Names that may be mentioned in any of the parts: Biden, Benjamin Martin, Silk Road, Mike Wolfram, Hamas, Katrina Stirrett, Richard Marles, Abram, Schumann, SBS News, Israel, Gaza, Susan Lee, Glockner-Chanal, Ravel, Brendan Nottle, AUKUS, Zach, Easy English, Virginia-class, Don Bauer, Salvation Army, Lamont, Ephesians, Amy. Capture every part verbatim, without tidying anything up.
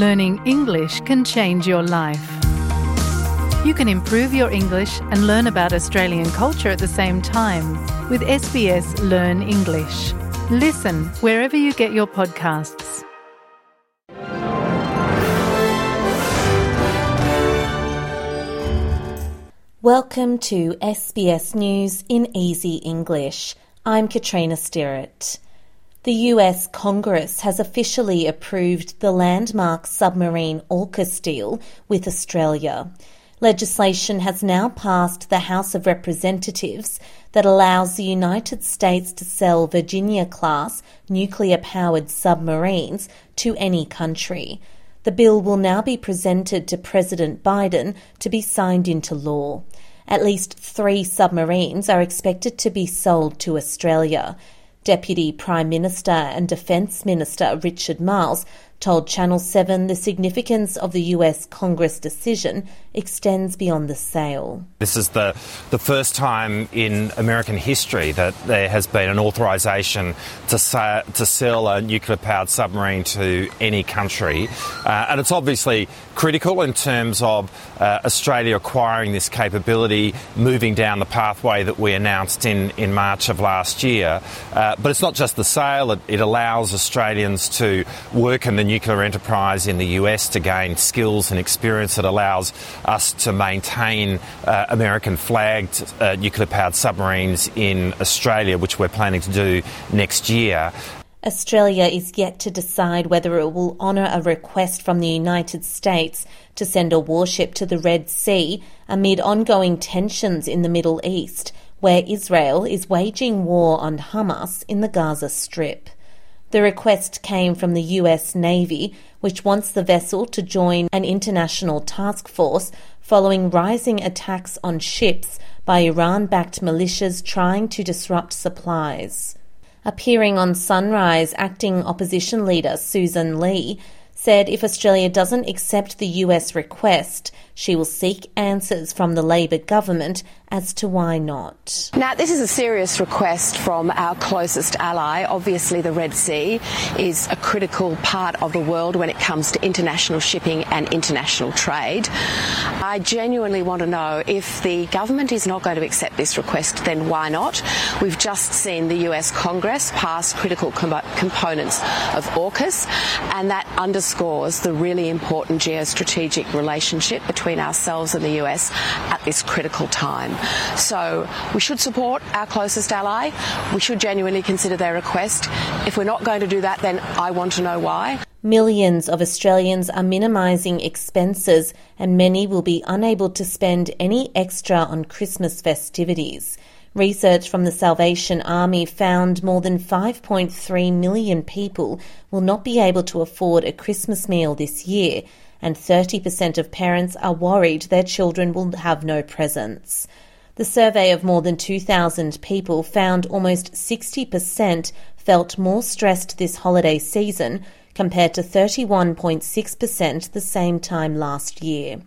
Learning English can change your life. You can improve your English and learn about Australian culture at the same time with S B S Learn English. Listen wherever you get your podcasts. Welcome to S B S News in Easy English. I'm Katrina Stirrett. The U S Congress has officially approved the landmark submarine AUKUS deal with Australia. Legislation has now passed the House of Representatives that allows the United States to sell Virginia-class nuclear-powered submarines to any country. The bill will now be presented to President Biden to be signed into law. At least three submarines are expected to be sold to Australia. Deputy Prime Minister and Defence Minister Richard Marles told Channel seven the significance of the U S Congress decision extends beyond the sale. This is the, the first time in American history that there has been an authorisation to, sa- to sell a nuclear-powered submarine to any country. Uh, and it's obviously critical in terms of uh, Australia acquiring this capability, moving down the pathway that we announced in, in March of last year. Uh, but it's not just the sale. It, it allows Australians to work in the nuclear enterprise in the U S to gain skills and experience that allows us to maintain uh, American-flagged uh, nuclear-powered submarines in Australia, which we're planning to do next year. Australia is yet to decide whether it will honour a request from the United States to send a warship to the Red Sea amid ongoing tensions in the Middle East, where Israel is waging war on Hamas in the Gaza Strip. The request came from the U S Navy, which wants the vessel to join an international task force following rising attacks on ships by Iran-backed militias trying to disrupt supplies. Appearing on Sunrise, acting opposition leader Susan Lee said if Australia doesn't accept the U S request, she will seek answers from the Labor government as to why not. Now, this is a serious request from our closest ally. Obviously, the Red Sea is a critical part of the world when it comes to international shipping and international trade. I genuinely want to know, if the government is not going to accept this request, then why not? We've just seen the U S Congress pass critical com- components of AUKUS, and that underscores the really important geostrategic relationship between ourselves and the U S at this critical time. So we should support our closest ally. We should genuinely consider their request. If we're not going to do that, then I want to know why. Millions of Australians are minimising expenses, and many will be unable to spend any extra on Christmas festivities. Research from the Salvation Army found more than five point three million people will not be able to afford a Christmas meal this year, and thirty percent of parents are worried their children will have no presents. The survey of more than two thousand people found almost sixty percent felt more stressed this holiday season compared to thirty-one point six percent the same time last year.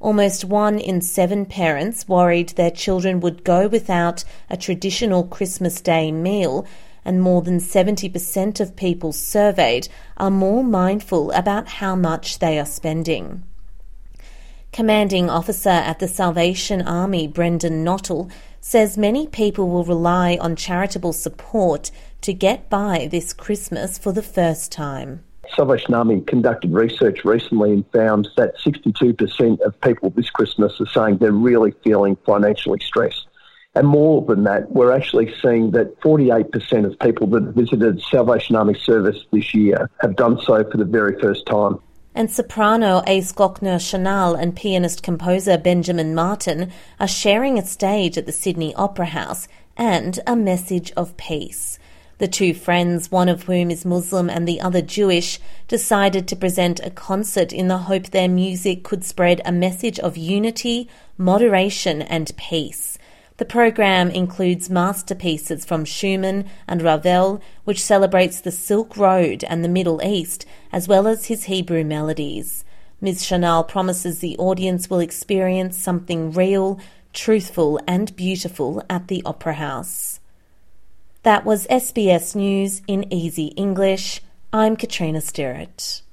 Almost one in seven parents worried their children would go without a traditional Christmas Day meal, and more than seventy percent of people surveyed are more mindful about how much they are spending. Commanding officer at the Salvation Army, Brendan Nottle, says many people will rely on charitable support to get by this Christmas for the first time. Salvation Army conducted research recently and found that sixty-two percent of people this Christmas are saying they're really feeling financially stressed. And more than that, we're actually seeing that forty-eight percent of people that visited Salvation Army service this year have done so for the very first time. And soprano ace Glockner-Chanal and pianist-composer Benjamin Martin are sharing a stage at the Sydney Opera House and a message of peace. The two friends, one of whom is Muslim and the other Jewish, decided to present a concert in the hope their music could spread a message of unity, moderation and peace. The program includes masterpieces from Schumann and Ravel, which celebrates the Silk Road and the Middle East, as well as his Hebrew melodies. Miz Chanal promises the audience will experience something real, truthful and beautiful at the Opera House. That was S B S News in Easy English. I'm Katrina Stirrett.